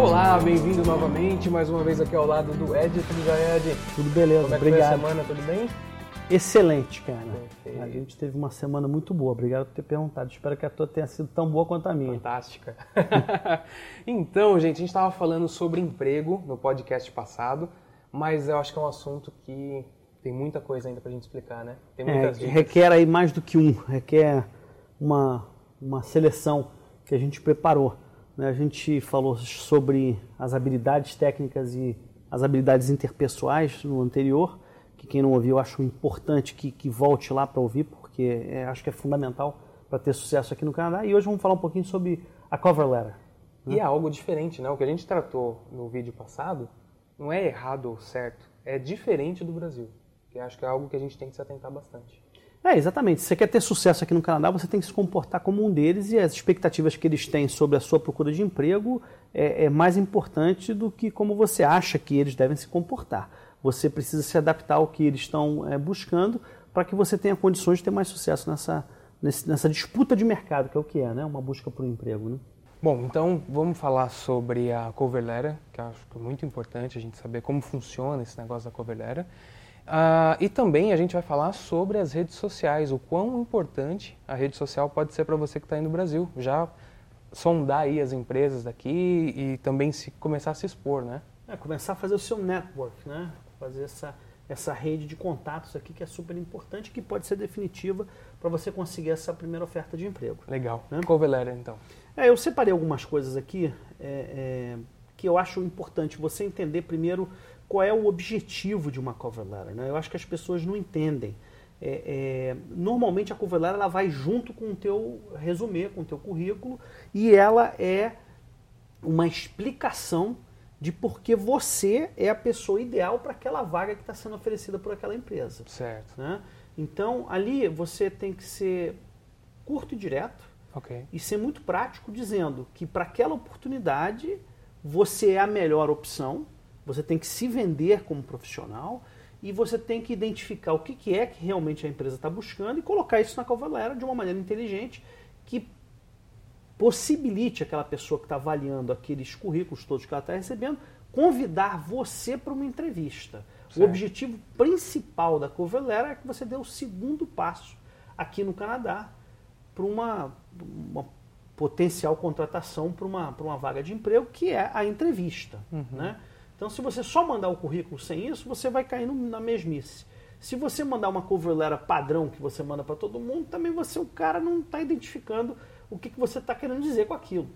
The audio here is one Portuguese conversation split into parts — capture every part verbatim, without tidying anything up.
Olá, bem-vindo novamente, mais uma vez aqui ao lado do Ed. Tudo já, Ed? Tudo beleza, Como é que obrigado. Foi a semana, tudo bem? Excelente, cara. Perfeito. A gente teve uma semana muito boa, obrigado por ter perguntado. Espero que a tua tenha sido tão boa quanto a minha. Fantástica. Então, gente, a gente estava falando sobre emprego no podcast passado, mas eu acho que é um assunto que tem muita coisa ainda pra gente explicar, né? Tem muitas é, requer aí mais do que um, requer uma, uma seleção que a gente preparou. A gente falou sobre as habilidades técnicas e as habilidades interpessoais no anterior, que quem não ouviu, eu acho importante que, que volte lá para ouvir, porque é, acho que é fundamental para ter sucesso aqui no Canadá. E hoje vamos falar um pouquinho sobre a Cover Letter. Né? E é algo diferente, né? O que a gente tratou no vídeo passado não é errado ou certo, é diferente do Brasil, que acho que é algo que a gente tem que se atentar bastante. É, exatamente. Se você quer ter sucesso aqui no Canadá, você tem que se comportar como um deles e as expectativas que eles têm sobre a sua procura de emprego é, é mais importante do que como você acha que eles devem se comportar. Você precisa se adaptar ao que eles estão é, buscando para que você tenha condições de ter mais sucesso nessa, nesse, nessa disputa de mercado, que é o que é, né? Uma busca por um emprego, né? Bom, então vamos falar sobre a Cover Letter, que eu acho que é muito importante a gente saber como funciona esse negócio da Cover Letter. Uh, e também a gente vai falar sobre as redes sociais, o quão importante a rede social pode ser para você que está aí no Brasil. Já sondar aí as empresas daqui e também se, começar a se expor, né? É, começar a fazer o seu network, né? Fazer essa, essa rede de contatos aqui que é super importante, que pode ser definitiva para você conseguir essa primeira oferta de emprego. Legal. Né? Cover Letter, então. É, eu separei algumas coisas aqui é, é, que eu acho importante você entender primeiro. Qual é o objetivo de uma cover letter? Né? Eu acho que as pessoas não entendem. É, é, normalmente a cover letter ela vai junto com o teu resumê, com o teu currículo, e ela é uma explicação de por que você é a pessoa ideal para aquela vaga que está sendo oferecida por aquela empresa. Certo. Né? Então, ali você tem que ser curto e direto, okay, e ser muito prático, dizendo que para aquela oportunidade você é a melhor opção. Você tem que se vender como profissional e você tem que identificar o que, que é que realmente a empresa está buscando e colocar isso na cover letter de uma maneira inteligente que possibilite aquela pessoa que está avaliando aqueles currículos todos que ela está recebendo convidar você para uma entrevista. Certo. O objetivo principal da cover letter é que você dê o segundo passo aqui no Canadá para uma, uma potencial contratação para uma, para uma vaga de emprego, que é a entrevista, uhum, né? Então, se você só mandar o currículo sem isso, você vai cair no, na mesmice. Se você mandar uma cover letter padrão que você manda para todo mundo, também você, o cara não está identificando o que, que você está querendo dizer com aquilo.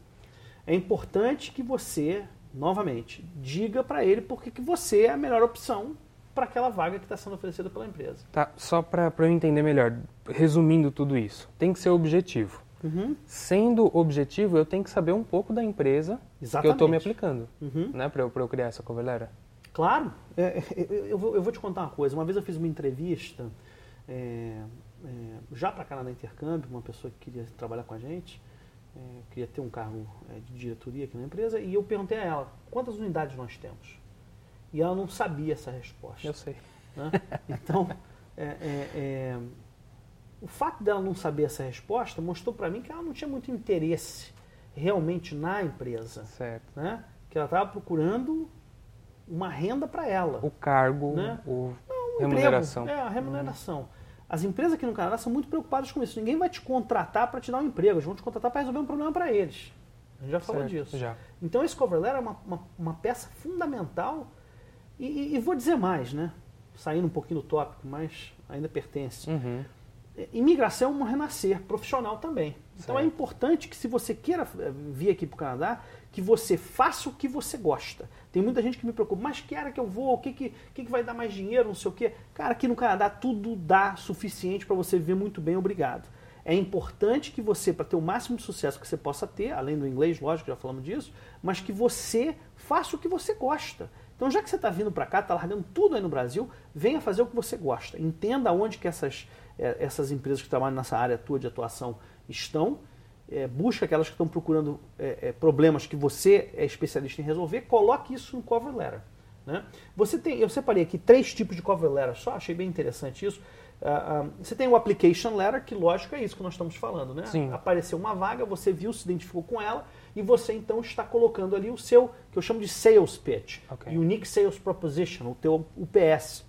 É importante que você, novamente, diga para ele por que você é a melhor opção para aquela vaga que está sendo oferecida pela empresa. Tá, só para eu entender melhor, resumindo tudo isso, tem que ser objetivo. Uhum. Sendo objetivo, eu tenho que saber um pouco da empresa, exatamente, que eu estou me aplicando, uhum, né, para eu, eu criar essa cover letter. Claro. É, eu, vou, eu vou te contar uma coisa. Uma vez eu fiz uma entrevista, é, é, já para Canadá Intercâmbio, uma pessoa que queria trabalhar com a gente, é, queria ter um cargo é, de diretoria aqui na empresa, e eu perguntei a ela, quantas unidades nós temos? E ela não sabia essa resposta. Eu sei. Né? Então, é... é, é o fato dela não saber essa resposta mostrou para mim que ela não tinha muito interesse realmente na empresa. Certo. Né? Que ela estava procurando uma renda para ela. O cargo, né? O não, um remuneração. Emprego. É, a remuneração. Hum. As empresas aqui no Canadá são muito preocupadas com isso. Ninguém vai te contratar para te dar um emprego. Eles vão te contratar para resolver um problema para eles. A gente já falou, certo, disso. Já. Então, esse cover letter é uma, uma, uma peça fundamental. E, e, e vou dizer mais, né? Saindo um pouquinho do tópico, mas ainda pertence. Uhum. Imigração é um renascer profissional também. Então, certo, é importante que, se você queira vir aqui para o Canadá, que você faça o que você gosta. Tem muita gente que me preocupa, mas que área que eu vou? O que, que, que, que vai dar mais dinheiro? Não sei o quê. Cara, aqui no Canadá tudo dá suficiente para você viver muito bem, obrigado. É importante que você, para ter o máximo de sucesso que você possa ter, além do inglês, lógico, já falamos disso, mas que você faça o que você gosta. Então, já que você está vindo para cá, está largando tudo aí no Brasil, venha fazer o que você gosta. Entenda onde que essas... essas empresas que trabalham nessa área tua de atuação estão, é, busca aquelas que estão procurando é, é, problemas que você é especialista em resolver, coloque isso no cover letter. Né? Você tem, eu separei aqui três tipos de cover letter só, achei bem interessante isso, Uh, um, você tem o application letter, que lógico é isso que nós estamos falando, né? Sim. Apareceu uma vaga, você viu, se identificou com ela e você então está colocando ali o seu, que eu chamo de sales pitch, okay. Unique Sales Proposition, o teu U P S.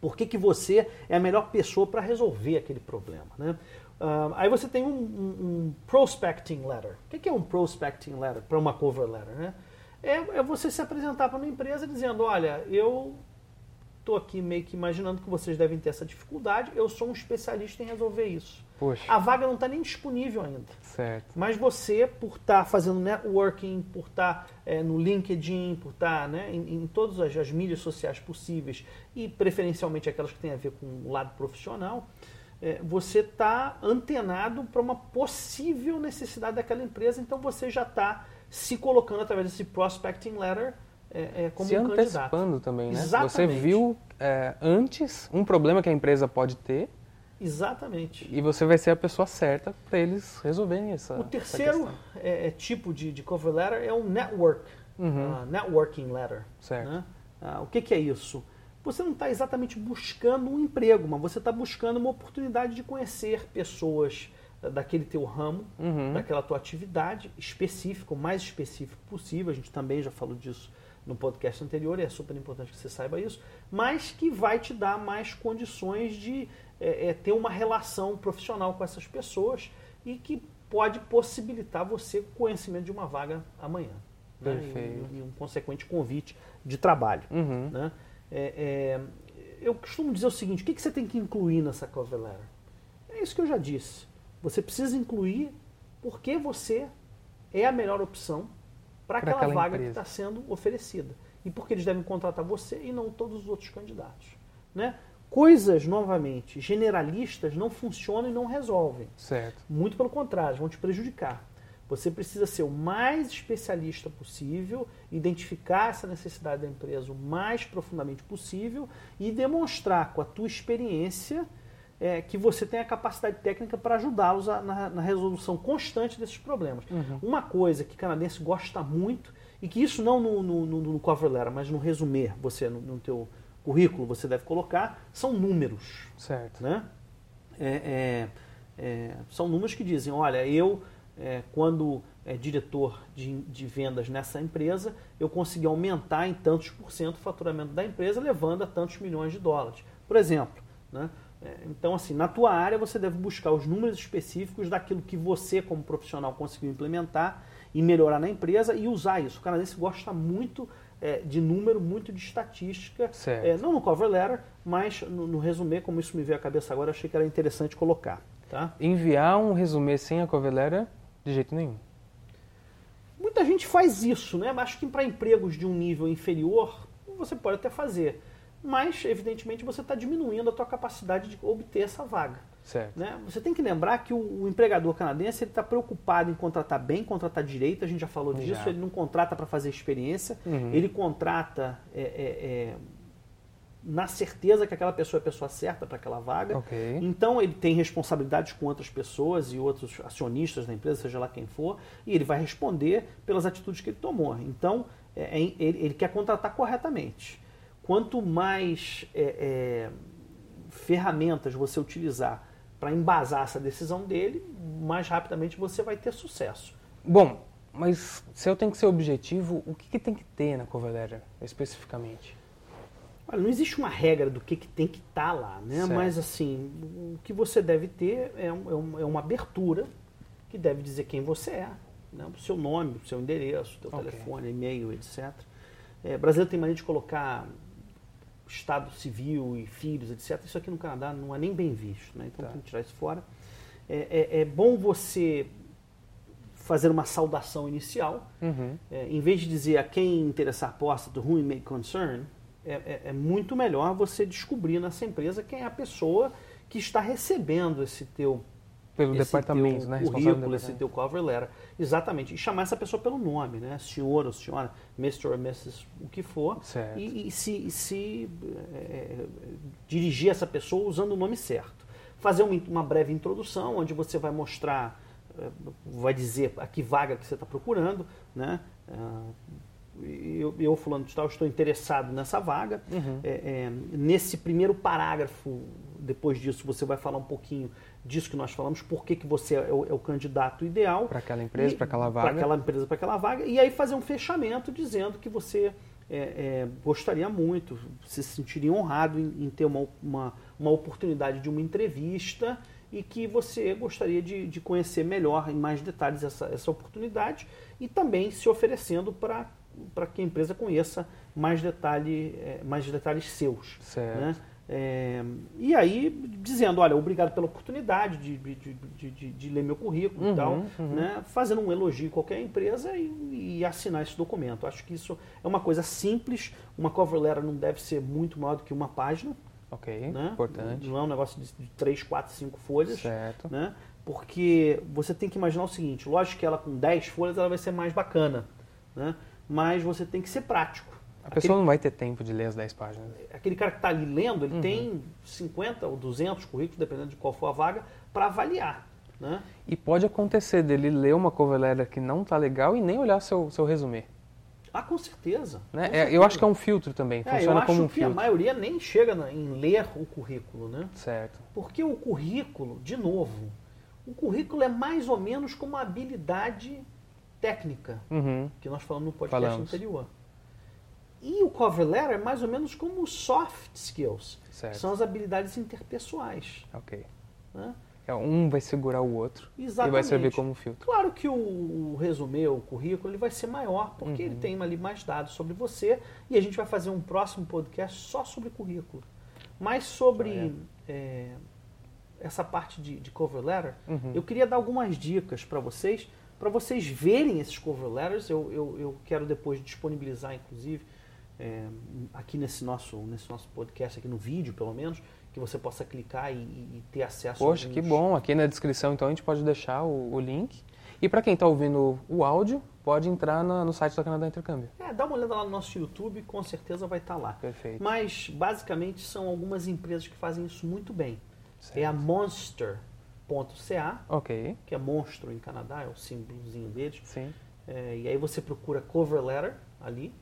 Por que que você é a melhor pessoa para resolver aquele problema, né? Uh, aí você tem um, um, um prospecting letter. O que que é um prospecting letter para uma cover letter, né? É, é você se apresentar para uma empresa dizendo, olha, eu... estou aqui meio que imaginando que vocês devem ter essa dificuldade, eu sou um especialista em resolver isso. Poxa. A vaga não está nem disponível ainda. Certo. Mas você, por estar tá fazendo networking, por estar tá, é, no LinkedIn, por estar tá, né, em, em todas as, as mídias sociais possíveis, e preferencialmente aquelas que têm a ver com o lado profissional, é, você está antenado para uma possível necessidade daquela empresa, então você já está se colocando através desse prospecting letter, É, é como se um antecipando candidato. Também, né? Exatamente. Você viu é, antes um problema que a empresa pode ter. Exatamente. E você vai ser a pessoa certa para eles resolverem essa questão. O terceiro essa é, é, tipo de, de cover letter é o network, uhum. uh, networking letter. Certo. Né? Uh, o que, que é isso? Você não está exatamente buscando um emprego, mas você está buscando uma oportunidade de conhecer pessoas daquele teu ramo, uhum. daquela tua atividade específica, o mais específico possível. A gente também já falou disso no podcast anterior, e é super importante que você saiba isso, mas que vai te dar mais condições de é, é, ter uma relação profissional com essas pessoas e que pode possibilitar você o conhecimento de uma vaga amanhã. Perfeito. Né? E, e um consequente convite de trabalho. Uhum. Né? É, é, eu costumo dizer o seguinte, o que, que você tem que incluir nessa cover letter? É isso que eu já disse. Você precisa incluir porque você é a melhor opção para aquela, aquela vaga empresa que está sendo oferecida. E porque eles devem contratar você e não todos os outros candidatos. Né? Coisas, novamente, generalistas não funcionam e não resolvem. Certo. Muito pelo contrário, vão te prejudicar. Você precisa ser o mais especialista possível, identificar essa necessidade da empresa o mais profundamente possível e demonstrar com a tua experiência É, que você tem a capacidade técnica para ajudá-los a, na, na resolução constante desses problemas. Uhum. Uma coisa que o canadense gosta muito, e que isso não no, no, no, no cover letter, mas no resumir, você, no, no teu currículo, você deve colocar, são números. Certo. Né? É, é, é, são números que dizem, olha, eu, é, quando é, diretor de, de vendas nessa empresa, eu consegui aumentar em tantos por cento o faturamento da empresa, levando a tantos milhões de dólares. Por exemplo, né? Então, assim, na tua área você deve buscar os números específicos daquilo que você, como profissional, conseguiu implementar e melhorar na empresa e usar isso. O canadense gosta muito é, de número, muito de estatística, é, não no cover letter, mas no, no resumê, como isso me veio à cabeça agora, achei que era interessante colocar. Tá? Enviar um resumê sem a cover letter, de jeito nenhum. Muita gente faz isso, né? Acho que para empregos de um nível inferior, você pode até fazer. Mas, evidentemente, você está diminuindo a tua capacidade de obter essa vaga. Certo. Né? Você tem que lembrar que o, o empregador canadense está preocupado em contratar bem, contratar direito, a gente já falou disso, já. Ele não contrata para fazer experiência, uhum. ele contrata é, é, é, na certeza que aquela pessoa é a pessoa certa para aquela vaga. Okay. Então, ele tem responsabilidades com outras pessoas e outros acionistas da empresa, seja lá quem for, e ele vai responder pelas atitudes que ele tomou. Então, é, é, ele, ele quer contratar corretamente. Quanto mais é, é, ferramentas você utilizar para embasar essa decisão dele, mais rapidamente você vai ter sucesso. Bom, mas se eu tenho que ser objetivo, o que, que tem que ter na cover letter, especificamente? Olha, não existe uma regra do que, que tem que estar tá lá, né? Certo. Mas assim, o que você deve ter é, um, é uma abertura que deve dizer quem você é, né? O seu nome, o seu endereço, o seu okay. telefone, e-mail, etcétera. É, brasileiro tem mania de colocar estado civil e filhos, etcétera. Isso aqui no Canadá não é nem bem visto, né? Então tá. Tem que tirar isso fora. É, é, é bom você fazer uma saudação inicial. Uhum. É, em vez de dizer a quem interessar posta, do whom it may concern, é, é, é muito melhor você descobrir nessa empresa quem é a pessoa que está recebendo esse teu, pelo esse departamento, teu né? currículo, esse teu cover letter. Exatamente. E chamar essa pessoa pelo nome, né? Senhor ou senhora, mister ou missus, o que for. Certo. E, e se, e se é, dirigir essa pessoa usando o nome certo. Fazer uma, uma breve introdução, onde você vai mostrar, vai dizer a que vaga que você está procurando, né? Eu, eu fulano de tal, estou interessado nessa vaga. Uhum. É, é, nesse primeiro parágrafo depois disso você vai falar um pouquinho disso que nós falamos, por que que você é o, é o candidato ideal. Para aquela empresa, para aquela vaga. Para aquela empresa, para aquela vaga. E aí fazer um fechamento dizendo que você é, é, gostaria muito, se sentiria honrado em, em ter uma, uma, uma oportunidade de uma entrevista e que você gostaria de, de conhecer melhor, em mais detalhes, essa, essa oportunidade e também se oferecendo para... para que a empresa conheça mais, detalhe, mais detalhes seus. Certo. Né? É, e aí, dizendo, olha, obrigado pela oportunidade de, de, de, de, de ler meu currículo uhum, e tal, uhum. né? Fazendo um elogio a qualquer empresa e, e assinar esse documento. Acho que isso é uma coisa simples, uma cover letter não deve ser muito maior do que uma página. Ok, né? Importante. Não é um negócio de três, quatro, cinco folhas. Certo. Né? Porque você tem que imaginar o seguinte, lógico que ela com dez folhas ela vai ser mais bacana, né? Mas você tem que ser prático. A aquele, pessoa não vai ter tempo de ler as dez páginas. Aquele cara que está ali lendo, ele uhum. tem cinquenta ou duzentos currículos, dependendo de qual for a vaga, para avaliar. Né? E pode acontecer dele ler uma cover letter que não está legal e nem olhar seu, seu resumê. Ah, com certeza. Né? Com é, certeza. Eu acho que é um filtro também, funciona é, eu acho como um que filtro. A maioria nem chega na, em ler o currículo. Né? Certo. Porque o currículo, de novo, o currículo é mais ou menos como uma habilidade... técnica, uhum. que nós falamos no podcast falamos. anterior. E o cover letter é mais ou menos como soft skills, certo. Que são as habilidades interpessoais. Ok. Né? Um vai segurar o outro Exatamente. E vai servir como filtro. Claro que o, o resumê, o currículo, ele vai ser maior, porque uhum. ele tem ali mais dados sobre você, e a gente vai fazer um próximo podcast só sobre currículo. Mas sobre é. É, essa parte de, de cover letter, uhum. eu queria dar algumas dicas para vocês, para vocês verem esses cover letters. Eu, eu, eu quero depois disponibilizar, inclusive, é, aqui nesse nosso, nesse nosso podcast, aqui no vídeo, pelo menos, que você possa clicar e, e ter acesso. Poxa, a alguns... que bom. Aqui na descrição, então, a gente pode deixar o, o link. E para quem está ouvindo o áudio, pode entrar na, no site da Canadá Intercâmbio. É, dá uma olhada lá no nosso YouTube, com certeza vai estar tá lá. Perfeito. Mas, basicamente, são algumas empresas que fazem isso muito bem. Certo. É a Monster. .ca, okay. que é monstro em Canadá, é o símbolozinho deles. Sim. É, e aí você procura cover letter ali,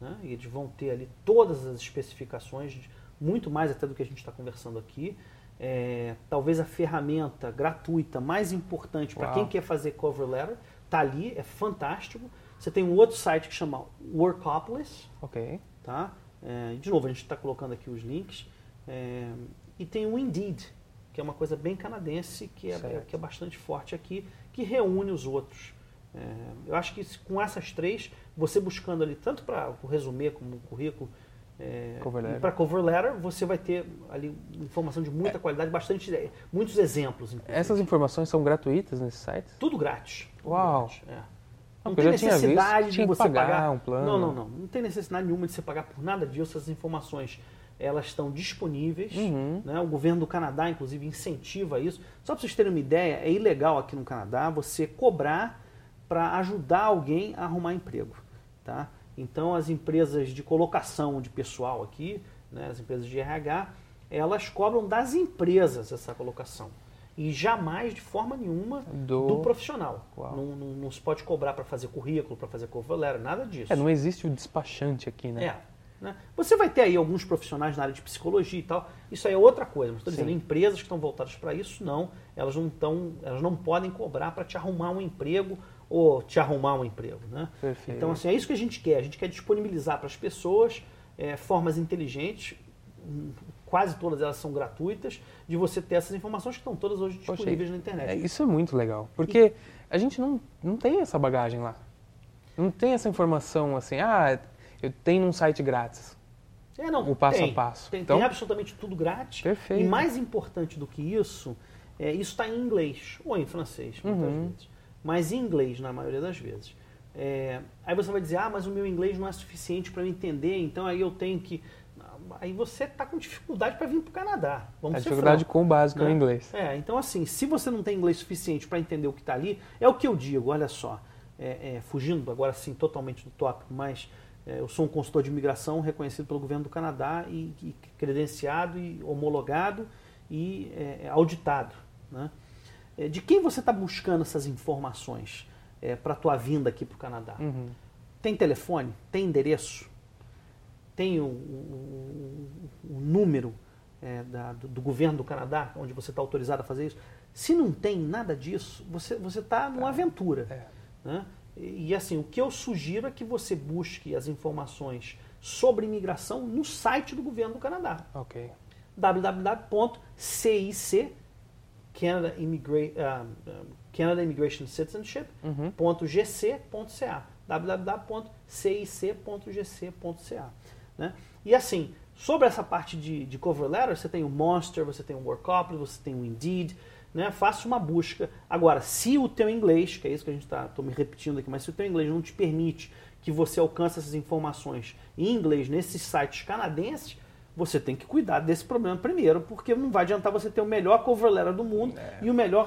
né? E eles vão ter ali todas as especificações, muito mais até do que a gente está conversando aqui. É, talvez a ferramenta gratuita mais importante para quem quer fazer cover letter, tá ali, é fantástico. Você tem um outro site que chama Workopolis. Ok. Tá? É, de novo, a gente está colocando aqui os links. É, e tem o Indeed, que é uma coisa bem canadense, que é, que é bastante forte aqui, que reúne os outros. É, eu acho que com essas três, você buscando ali, tanto para o resumê como o currículo, é, para cover letter, você vai ter ali informação de muita é. qualidade, bastante, muitos exemplos. Inclusive. Essas informações são gratuitas nesse site? Tudo grátis. Tudo Uau! Grátis, é. Não, não tem necessidade visto, de você pagar, pagar um plano. Não, não, não. Não tem necessidade nenhuma de você pagar por nada disso, essas informações. Elas estão disponíveis, uhum. né? O governo do Canadá, inclusive, incentiva isso. Só para vocês terem uma ideia, é ilegal aqui no Canadá você cobrar para ajudar alguém a arrumar emprego. Tá? Então, as empresas de colocação de pessoal aqui, né? As empresas de R H, elas cobram das empresas essa colocação. E jamais, de forma nenhuma, do, do profissional. Não, não, não se pode cobrar para fazer currículo, para fazer cover letter, nada disso. É, não existe o despachante aqui, né? É. Você vai ter aí alguns profissionais na área de psicologia e tal, isso aí é outra coisa, mas estou dizendo, empresas que estão voltadas para isso, não, elas não, tão, elas não podem cobrar para te arrumar um emprego ou te arrumar um emprego. Né? Perfeito. Então, assim, é isso que a gente quer, a gente quer disponibilizar para as pessoas é, formas inteligentes, quase todas elas são gratuitas, de você ter essas informações que estão todas hoje disponíveis Poxa, na internet. É, isso é muito legal, porque e... a gente não, não tem essa bagagem lá, não tem essa informação assim, ah... Tem num site grátis. É, não, o passo tem, a passo. Tem, então, tem absolutamente tudo grátis. Perfeito. E mais importante do que isso, é, isso está em inglês ou em francês, muitas uhum. vezes. Mas em inglês, na maioria das vezes. É, aí você vai dizer, ah, mas o meu inglês não é suficiente para eu entender, então aí eu tenho que... Aí você está com dificuldade para vir para o Canadá. Vamos tá ser dificuldade franco, com o básico né? em inglês. É, então assim, se você não tem inglês suficiente para entender o que está ali, é o que eu digo, olha só, é, é, fugindo agora sim totalmente do tópico, mas... Eu sou um consultor de imigração reconhecido pelo governo do Canadá e, e credenciado e homologado e é, auditado. Né? De quem você está buscando essas informações é, para a tua vinda aqui para o Canadá? Uhum. Tem telefone? Tem endereço? Tem o, o, o número é, da, do, do governo do Canadá, onde você está autorizado a fazer isso. Se não tem nada disso, você você está numa aventura. É. Né? E, e assim, o que eu sugiro é que você busque as informações sobre imigração no site do governo do Canadá. Ok. w w w ponto c i c canada immigration citizenship ponto g c ponto c a w w w ponto c i c ponto g c ponto c a, né? E assim, sobre essa parte de, de cover letter, você tem o Monster, você tem o Workopolis, você tem o Indeed, né? Faça uma busca. Agora, se o teu inglês, que é isso que a gente está, estou me repetindo aqui, mas se o teu inglês não te permite que você alcance essas informações em inglês nesses sites canadenses, você tem que cuidar desse problema primeiro, porque não vai adiantar você ter o melhor cover letter do mundo é. e o melhor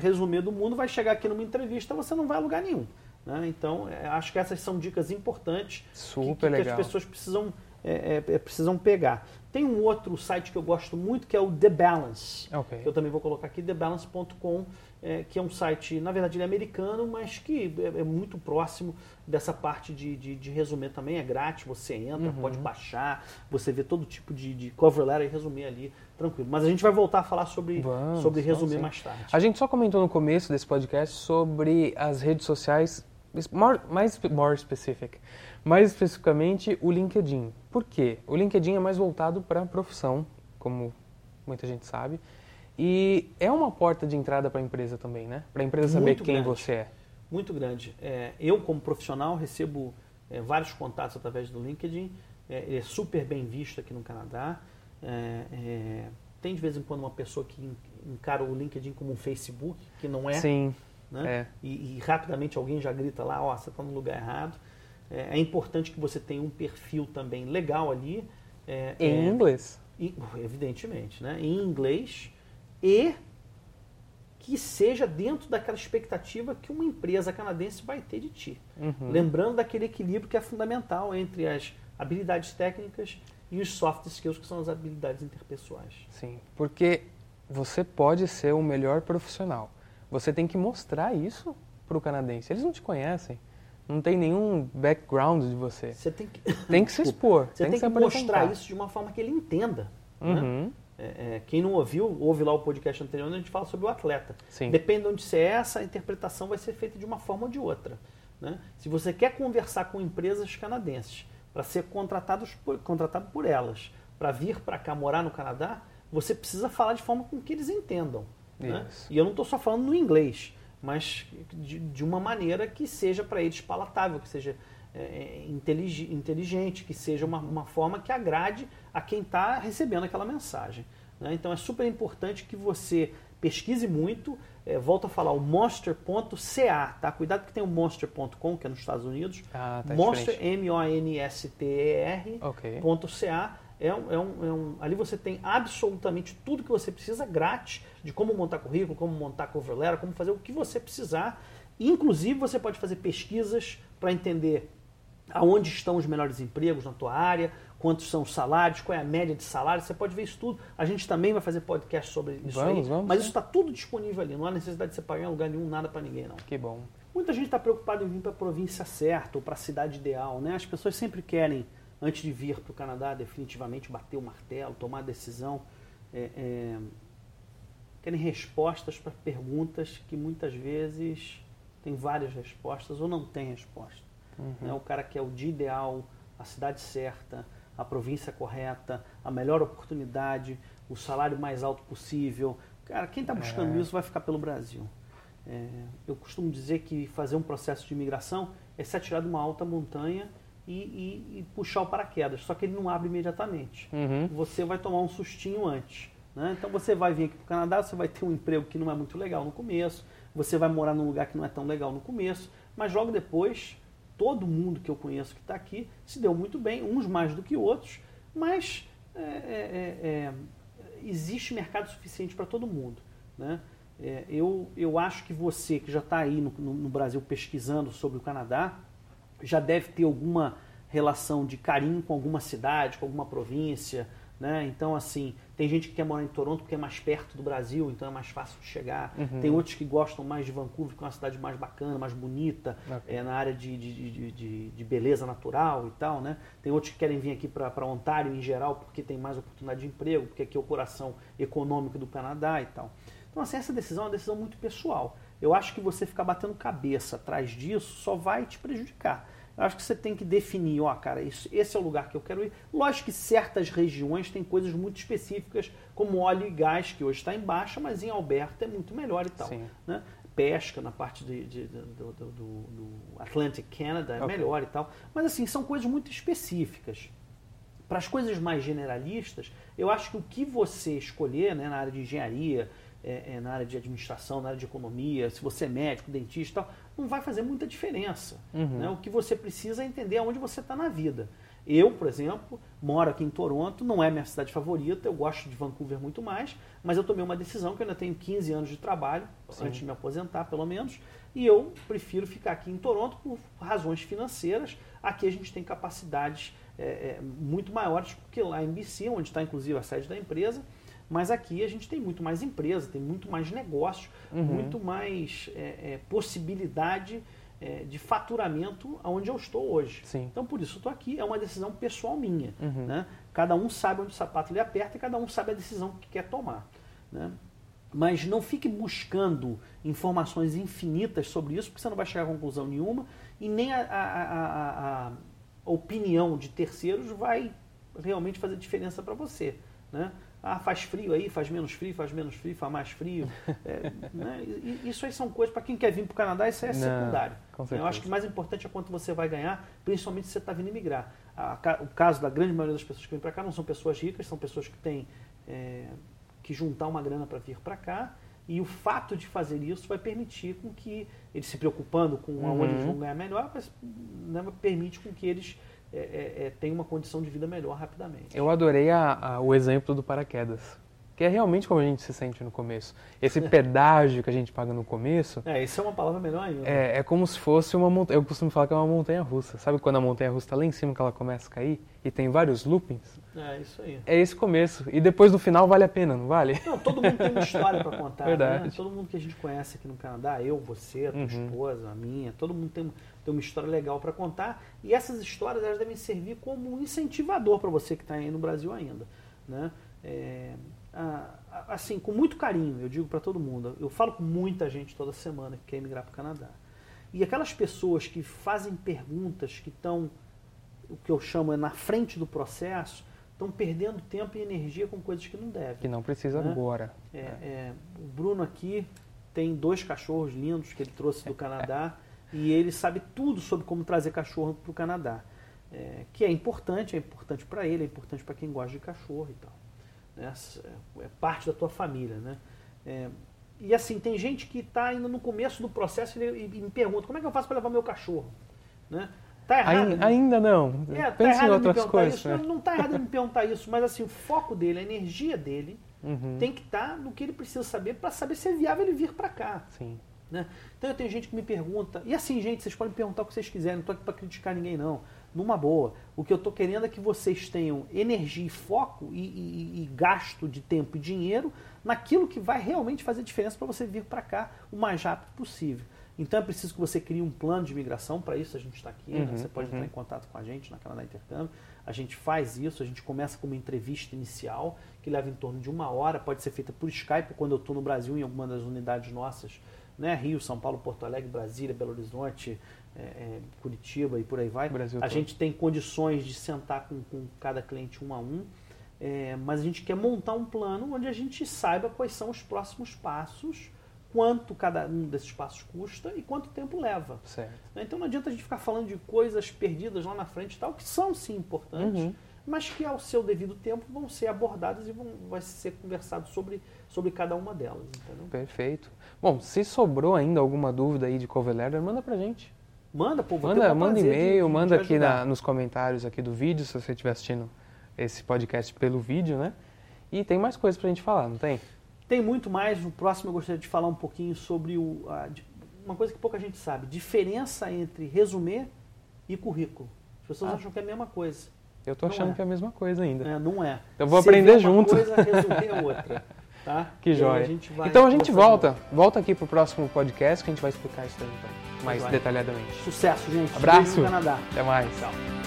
resumê do mundo vai chegar aqui numa entrevista, você não vai a lugar nenhum. Né? Então, acho que essas são dicas importantes Super que, que legal. as pessoas precisam, é, é, precisam pegar. Tem um outro site que eu gosto muito, que é o The Balance. Okay. Eu também vou colocar aqui, the balance ponto com, é, que é um site, na verdade, ele é americano, mas que é, é muito próximo dessa parte de, de, de resumir também. É grátis, você entra, uhum. pode baixar, você vê todo tipo de, de cover letter e resumir ali, tranquilo. Mas a gente vai voltar a falar sobre, vamos, sobre resumir vamos, mais tarde. A gente só comentou no começo desse podcast sobre as redes sociais, more, mais more specific, mais especificamente o LinkedIn. Por quê? O LinkedIn é mais voltado para a profissão, como muita gente sabe, e é uma porta de entrada para a empresa também, né? Para a empresa saber muito quem grande. você é. Muito grande. É, eu, como profissional, recebo é, vários contatos através do LinkedIn. É, ele é super bem visto aqui no Canadá. É, é, tem, de vez em quando, uma pessoa que encara o LinkedIn como um Facebook, que não é. Sim, né? é. E, e, rapidamente, alguém já grita lá, ó, oh, você está no lugar errado. É, é importante que você tenha um perfil também legal ali. É, em é, inglês? E, evidentemente, né? Em inglês e... que seja dentro daquela expectativa que uma empresa canadense vai ter de ti. Uhum. Lembrando daquele equilíbrio que é fundamental entre as habilidades técnicas e os soft skills, que são as habilidades interpessoais. Sim, porque você pode ser o melhor profissional. Você tem que mostrar isso para o canadense. Eles não te conhecem, não tem nenhum background de você. Você tem que, tem que se expor. Você tem, tem que, que mostrar isso de uma forma que ele entenda. Uhum. Né? É, é, quem não ouviu, ouve lá o podcast anterior onde a gente fala sobre o atleta. Sim. Depende de onde você é, essa interpretação vai ser feita de uma forma ou de outra. Né? Se você quer conversar com empresas canadenses para ser contratados por, contratado por elas, para vir para cá morar no Canadá, você precisa falar de forma com que eles entendam. Né? E eu não estou só falando no inglês, mas de, de uma maneira que seja para eles palatável, que seja... É, inteligente, inteligente, que seja uma, uma forma que agrade a quem está recebendo aquela mensagem. Né? Então é super importante que você pesquise muito, é, volto a falar, o monster ponto c a, tá? Cuidado que tem o monster ponto com, que é nos Estados Unidos, ah, tá monster, M O N S T E R, okay. .ca, é um, é um, é um, ali você tem absolutamente tudo que você precisa, grátis, de como montar currículo, como montar cover letter, como fazer o que você precisar, inclusive você pode fazer pesquisas para entender aonde estão os melhores empregos na tua área, quantos são os salários, qual é a média de salário, você pode ver isso tudo. A gente também vai fazer podcast sobre isso vamos, aí, vamos, mas isso está tudo disponível ali, não há necessidade de você pagar em lugar nenhum, nada para ninguém não. Que bom. Muita gente está preocupada em vir para a província certa ou para a cidade ideal, né? As pessoas sempre querem, antes de vir para o Canadá, definitivamente bater o martelo, tomar a decisão, é, é, querem respostas para perguntas que muitas vezes tem várias respostas ou não tem resposta. Uhum. O cara quer o dia ideal, a cidade certa, a província correta, a melhor oportunidade, o salário mais alto possível. Cara, quem está buscando é. isso vai ficar pelo Brasil. É, eu costumo dizer que fazer um processo de imigração é se atirar de uma alta montanha e, e, e puxar o paraquedas, só que ele não abre imediatamente. Uhum. Você vai tomar um sustinho antes. Né? Então você vai vir aqui para o Canadá, você vai ter um emprego que não é muito legal no começo, você vai morar num lugar que não é tão legal no começo, mas logo depois... Todo mundo que eu conheço que está aqui se deu muito bem, uns mais do que outros, mas é, é, é, existe mercado suficiente para todo mundo. Né? É, eu, eu acho que você que já está aí no, no, no Brasil pesquisando sobre o Canadá, já deve ter alguma relação de carinho com alguma cidade, com alguma província, né? Então, assim, tem gente que quer morar em Toronto porque é mais perto do Brasil, então é mais fácil de chegar. Uhum. Tem outros que gostam mais de Vancouver, que é uma cidade mais bacana, mais bonita, okay. é, na área de, de, de, de, de beleza natural e tal, né? Tem outros que querem vir aqui para Ontário em geral porque tem mais oportunidade de emprego, porque aqui é o coração econômico do Canadá e tal. Então, assim, essa decisão é uma decisão muito pessoal. Eu acho que você ficar batendo cabeça atrás disso só vai te prejudicar. Eu acho que você tem que definir, ó, cara, isso, esse é o lugar que eu quero ir. Lógico que certas regiões têm coisas muito específicas, como óleo e gás, que hoje está em baixa, mas em Alberta é muito melhor e tal. Né? Pesca na parte de, de, de, do, do, do Atlantic Canada é okay. melhor e tal. Mas, assim, são coisas muito específicas. Para as coisas mais generalistas, eu acho que o que você escolher, né, na área de engenharia, É, é, na área de administração, na área de economia, se você é médico, dentista, tal, não vai fazer muita diferença. Uhum. Né? O que você precisa é entender onde você está na vida. Eu, por exemplo, moro aqui em Toronto, não é minha cidade favorita, eu gosto de Vancouver muito mais, mas eu tomei uma decisão que eu ainda tenho quinze anos de trabalho, Sim. antes de me aposentar, pelo menos, e eu prefiro ficar aqui em Toronto por razões financeiras. Aqui a gente tem capacidades é, é, muito maiores que lá em B C, onde está inclusive a sede da empresa. Mas aqui a gente tem muito mais empresa, tem muito mais negócio, uhum. muito mais é, é, possibilidade é, de faturamento onde eu estou hoje. Sim. Então, por isso, eu estou aqui. É uma decisão pessoal minha. Uhum. Né? Cada um sabe onde o sapato lhe aperta e cada um sabe a decisão que quer tomar. Né? Mas não fique buscando informações infinitas sobre isso, porque você não vai chegar a conclusão nenhuma e nem a, a, a, a opinião de terceiros vai realmente fazer diferença para você. Né? Ah, faz frio aí, faz menos frio, faz menos frio, faz mais frio. É, né? Isso aí são coisas, para quem quer vir para o Canadá, isso aí é secundário. Não, eu acho que o mais importante é quanto você vai ganhar, principalmente se você está vindo emigrar. A, a, o caso da grande maioria das pessoas que vêm para cá não são pessoas ricas, são pessoas que têm é, que juntar uma grana para vir para cá. E o fato de fazer isso vai permitir com que, eles se preocupando com uhum. aonde eles vão ganhar melhor, mas, né, permite com que eles... É, é, é, tem uma condição de vida melhor rapidamente. Eu adorei a, a, o exemplo do paraquedas, que é realmente como a gente se sente no começo. Esse pedágio que a gente paga no começo... É, isso é uma palavra melhor ainda. É, é como se fosse uma montanha... Eu costumo falar que é uma montanha-russa. Sabe quando a montanha-russa está lá em cima, que ela começa a cair e tem vários loopings? É, isso aí. É esse começo. E depois, no final, vale a pena, não vale? Não, todo mundo tem uma história para contar. Verdade. Né? Todo mundo que a gente conhece aqui no Canadá, eu, você, a tua uhum. esposa, a minha, todo mundo tem... tem uma história legal para contar, e essas histórias elas devem servir como um incentivador para você que está aí no Brasil ainda. Né? É, a, a, assim, com muito carinho, eu digo para todo mundo, eu falo com muita gente toda semana que quer emigrar para o Canadá, e aquelas pessoas que fazem perguntas que estão, o que eu chamo é na frente do processo, estão perdendo tempo e energia com coisas que não devem. Que não precisa né? agora. É, é. É, o Bruno aqui tem dois cachorros lindos que ele trouxe do Canadá, e ele sabe tudo sobre como trazer cachorro para o Canadá, é, que é importante, é importante para ele, é importante para quem gosta de cachorro e tal. Né? É parte da tua família, né? É, e assim, tem gente que está ainda no começo do processo e, e me pergunta, como é que eu faço para levar meu cachorro? Né? Tá errado, ainda, ainda não, é, pensa tá em outras coisas. Né? Não está errado ele me perguntar isso, mas assim, o foco dele, a energia dele, uhum. tem que estar tá no que ele precisa saber para saber se é viável ele vir para cá. Sim. Né? Então eu tenho gente que me pergunta, e assim, gente, vocês podem perguntar o que vocês quiserem, não estou aqui para criticar ninguém não, numa boa. O que eu estou querendo é que vocês tenham energia e foco e, e, e gasto de tempo e dinheiro naquilo que vai realmente fazer diferença para você vir para cá o mais rápido possível. Então é preciso que você crie um plano de imigração, para isso a gente está aqui, uhum, né? Você pode uhum. entrar em contato com a gente na Canadá Intercâmbio, a gente faz isso, a gente começa com uma entrevista inicial, que leva em torno de uma hora, pode ser feita por Skype, quando eu estou no Brasil em alguma das unidades nossas, né? Rio, São Paulo, Porto Alegre, Brasília, Belo Horizonte, é, é, Curitiba e por aí vai. Brasil a todo. Gente tem condições de sentar com, com cada cliente um a um, é, mas a gente quer montar um plano onde a gente saiba quais são os próximos passos, quanto cada um desses passos custa e quanto tempo leva. Certo. Então não adianta a gente ficar falando de coisas perdidas lá na frente e tal, que são sim importantes, uhum. mas que ao seu devido tempo vão ser abordadas e vão, vai ser conversado sobre, sobre cada uma delas. Entendeu? Perfeito. Bom, se sobrou ainda alguma dúvida aí de Cover Letter, manda pra gente. Manda, pô. Manda, manda e-mail, de, de manda aqui na, nos comentários aqui do vídeo, se você estiver assistindo esse podcast pelo vídeo, né? E tem mais coisas pra gente falar, não tem? Tem muito mais. No próximo eu gostaria de falar um pouquinho sobre o, a, uma coisa que pouca gente sabe. Diferença entre resumê e currículo. As pessoas ah. acham que é a mesma coisa. Eu tô achando é. que é a mesma coisa ainda. É, não é. Eu vou Você aprender junto. Uma coisa, resolver a outra. Tá? Que joia. Então a gente, então, a gente volta. Volta aqui pro próximo podcast que a gente vai explicar isso daí, então, mais vai. detalhadamente. Sucesso, gente. Abraço. Beijo no Canadá. Até mais. Tchau.